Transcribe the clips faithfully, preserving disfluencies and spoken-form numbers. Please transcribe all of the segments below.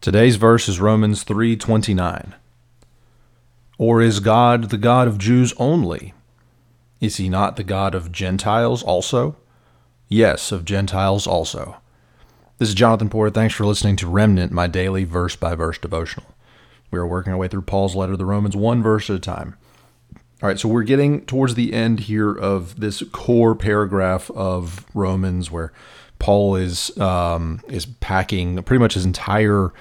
Today's verse is Romans three twenty-nine. Or is God the God of Jews only? Is he not the God of Gentiles also? Yes, of Gentiles also. This is Jonathan Porter. Thanks for listening to Remnant, my daily verse-by-verse devotional. We are working our way through Paul's letter to the Romans, one verse at a time. All right, so we're getting towards the end here of this core paragraph of Romans where Paul is um, is packing pretty much his entire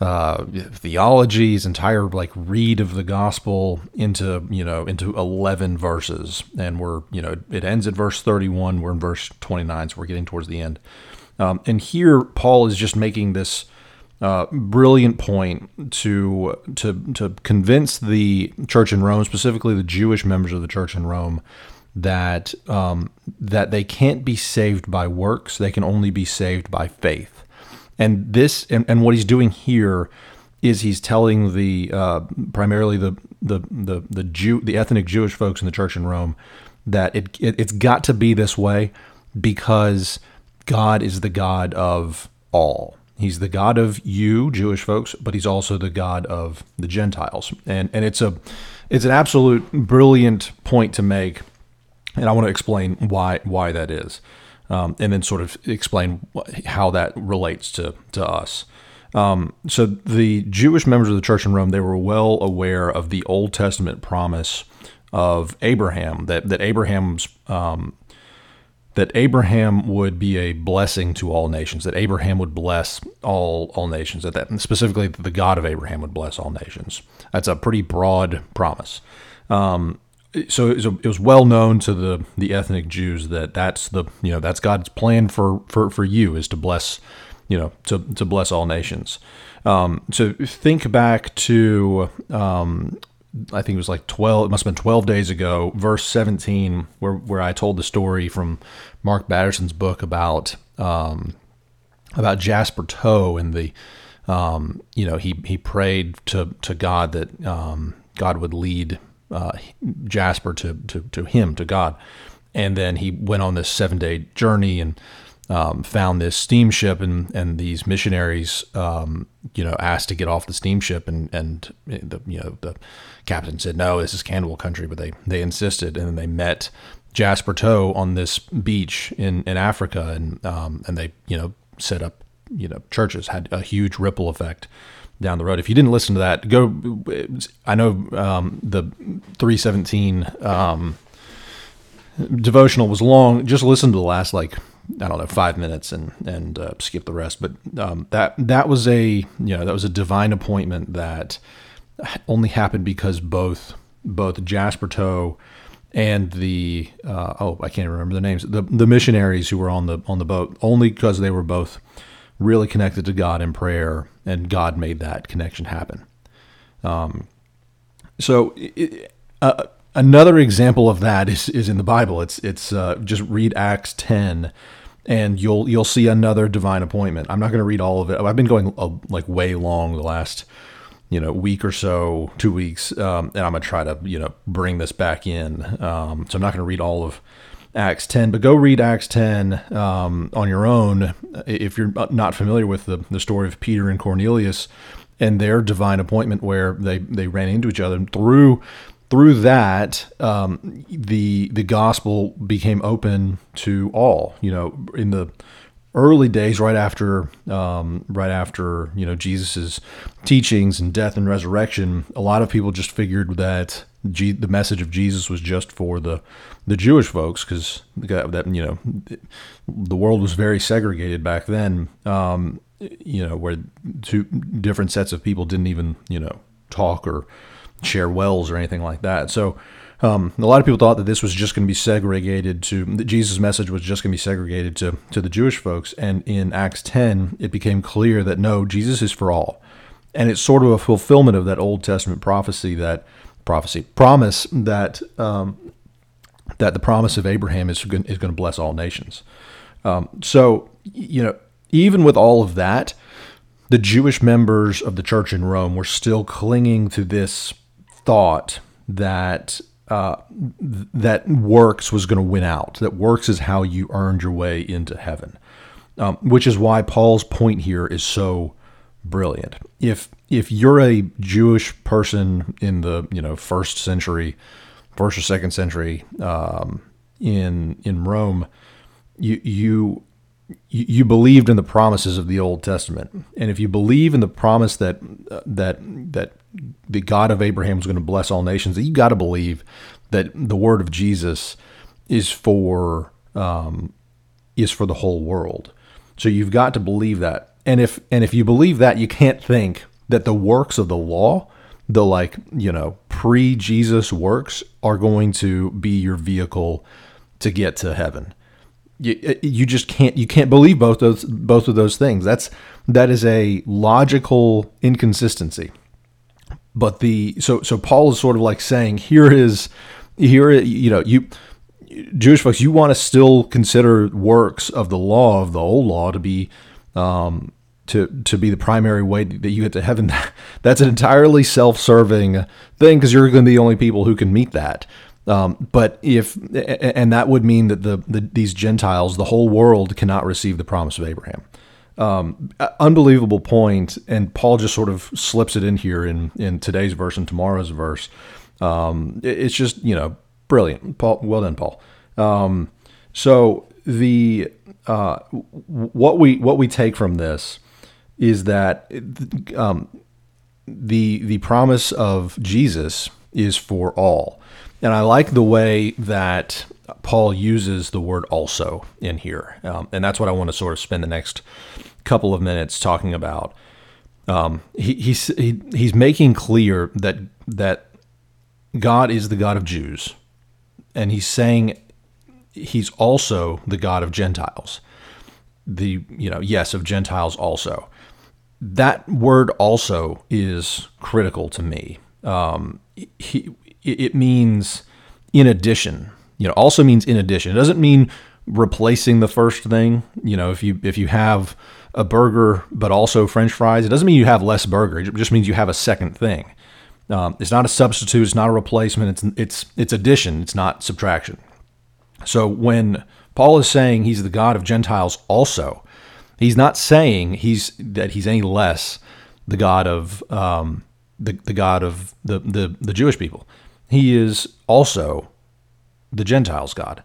uh, theology, his entire like read of the gospel into you know into eleven verses, and we're you know it ends at verse thirty-one. We're in verse twenty-nine, so we're getting towards the end. Um, and here Paul is just making this uh, brilliant point to to to convince the church in Rome, specifically the Jewish members of the church in Rome, that um, that they can't be saved by works; they can only be saved by faith. And this, and, and what he's doing here, is he's telling the uh, primarily the the the the Jew, the ethnic Jewish folks in the church in Rome, that it, it it's got to be this way because God is the God of all. He's the God of you, Jewish folks, but he's also the God of the Gentiles. And and it's a it's an absolute brilliant point to make. And I want to explain why why that is, um, and then sort of explain how that relates to, to us. Um, so the Jewish members of the church in Rome, they were well aware of the Old Testament promise of Abraham, that, that Abraham's um, that Abraham would be a blessing to all nations, that Abraham would bless all all nations, that, that specifically the God of Abraham would bless all nations. That's a pretty broad promise. Um So it was well known to the, the ethnic Jews that that's the you know that's God's plan for, for, for you is to bless you know to, to bless all nations. Um, so think back to um, I think it was like twelve it must have been twelve days ago, verse seventeen, where where I told the story from Mark Batterson's book about um, about Jasper To and the um, you know he he prayed to to God that um, God would lead Uh, Jasper to, to to him to God, and then he went on this seven day journey and um, found this steamship, and and these missionaries um, you know asked to get off the steamship, and and the you know the captain said no, this is cannibal country, but they they insisted, and then they met Jasper To on this beach in in Africa, and um, and they you know set up you know churches, had a huge ripple effect down the road. If you didn't listen to that, go. I know um, the three seventeen um, devotional was long. Just listen to the last like I don't know five minutes and and uh, skip the rest. But um, that that was a you know that was a divine appointment that only happened because both both Jasper To and the uh, oh I can't remember the names the the missionaries who were on the on the boat, only because they were both really connected to God in prayer, and God made that connection happen. Um, so it, uh, another example of that is is in the Bible. It's it's uh, just read Acts ten, and you'll you'll see another divine appointment. I'm not going to read all of it. I've been going uh, like way long the last you know week or so, two weeks, um, and I'm gonna try to you know bring this back in. Um, so I'm not going to read all of Acts ten, but go read Acts ten um, on your own if you're not familiar with the, the story of Peter and Cornelius and their divine appointment where they, they ran into each other. And through through that, um, the the gospel became open to all. You know, in the early days, right after um, right after you know Jesus's teachings and death and resurrection, a lot of people just figured that G, the message of Jesus was just for the, the Jewish folks, because that you know the world was very segregated back then. Um, you know, where two different sets of people didn't even you know talk or share wells or anything like that. So um, a lot of people thought that this was just going to be segregated to that Jesus' message was just going to be segregated to to the Jewish folks. And in Acts ten, it became clear that no, Jesus is for all, and it's sort of a fulfillment of that Old Testament prophecy that. Prophecy promise that um, that the promise of Abraham is going, is going to bless all nations. Um, so you know, even with all of that, the Jewish members of the church in Rome were still clinging to this thought that uh, that works was going to win out. That works is how you earned your way into heaven, um, which is why Paul's point here is so brilliant. If if you're a Jewish person in the you know first century, first or second century um, in in Rome, you you you believed in the promises of the Old Testament, and if you believe in the promise that uh, that that the God of Abraham was going to bless all nations, you got to believe that the word of Jesus is for um, is for the whole world. So you've got to believe that, and if and if you believe that, you can't think that the works of the law, the like you know pre-Jesus works, are going to be your vehicle to get to heaven. You, you just can't you can't believe both those both of those things. That's that is a logical inconsistency. But the so so Paul is sort of like saying here is here you know you Jewish folks, you want to still consider works of the law of the old law to be um, to to be the primary way that you get to heaven. That's an entirely self-serving thing because you're going to be the only people who can meet that. Um, but if, and that would mean that the, the, these Gentiles, the whole world cannot receive the promise of Abraham. Um, unbelievable point. And Paul just sort of slips it in here in, in today's verse and tomorrow's verse. Um, it, it's just, you know, brilliant. Paul, well done, Paul. Um, so the, uh, what we, what we take from this is that, um, the, the promise of Jesus is for all. And I like the way that Paul uses the word also in here. Um, and that's what I want to sort of spend the next couple of minutes talking about. Um, he, he's, he, he's making clear that that God is the God of Jews. And he's saying he's also the God of Gentiles. The, you know, yes, of Gentiles also. That word also is critical to me. Um, he... It means in addition, you know, also means in addition. It doesn't mean replacing the first thing. You know, if you if you have a burger, but also French fries, it doesn't mean you have less burger. It just means you have a second thing. Um, it's not a substitute. It's not a replacement. It's it's it's addition. It's not subtraction. So when Paul is saying he's the God of Gentiles also, he's not saying he's that he's any less the God of um, the, the God of the, the, the Jewish people. He is also the Gentiles' God.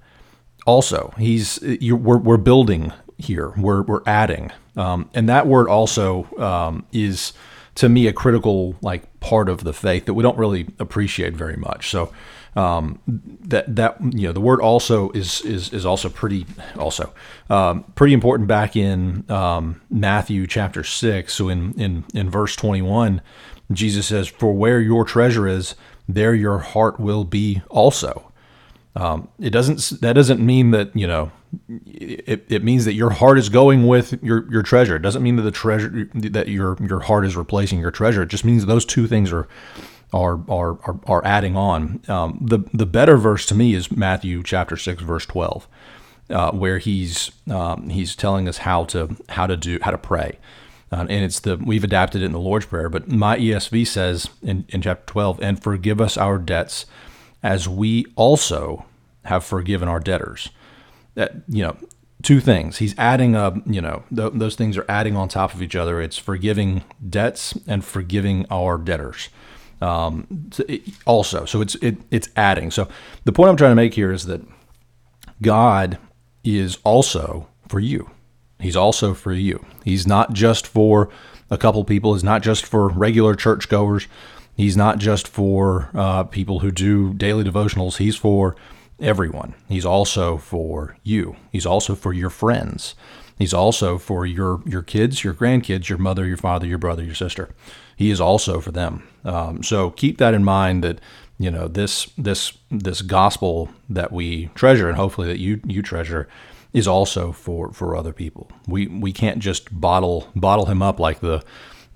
Also, he's you're, we're we're building here. We're we're adding, um, and that word also um, is to me a critical like part of the faith that we don't really appreciate very much. So um, that that you know the word also is is is also pretty also um, pretty important back in um, Matthew chapter six. So in in in verse twenty-one, Jesus says, "For where your treasure is, there your heart will be also." Um, it doesn't. That doesn't mean that you know. It, it means that your heart is going with your, your treasure. It doesn't mean that the treasure that your your heart is replacing your treasure. It just means that those two things are are are are, are adding on. Um, the the better verse to me is Matthew chapter six verse twelve, uh, where he's um, he's telling us how to how to do how to pray. Uh, and it's the we've adapted it in the Lord's Prayer, but my E S V says in, in chapter twelve, "And forgive us our debts, as we also have forgiven our debtors." That you know, two things. He's adding up. You know, th- those things are adding on top of each other. It's forgiving debts and forgiving our debtors. Um, also, so it's it, it's adding. So the point I'm trying to make here is that God is also for you. He's also for you. He's not just for a couple people. He's not just for regular churchgoers. He's not just for uh, people who do daily devotionals. He's for everyone. He's also for you. He's also for your friends. He's also for your your kids, your grandkids, your mother, your father, your brother, your sister. He is also for them. Um, so keep that in mind. That you know this this this gospel that we treasure, and hopefully that you you treasure, is also for, for other people. We we can't just bottle bottle him up like the,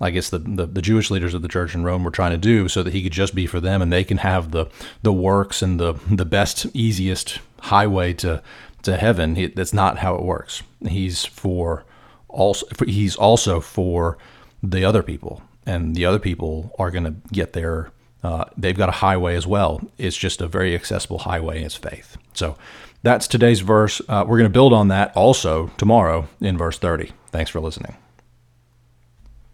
I guess the, the the Jewish leaders of the church in Rome were trying to do, so that he could just be for them and they can have the the works and the the best easiest highway to to heaven. He, that's not how it works. He's for also he's also for the other people, and the other people are going to get their uh, they've got a highway as well. It's just a very accessible highway. It's faith. So. That's today's verse. Uh, we're going to build on that also tomorrow in verse thirty. Thanks for listening.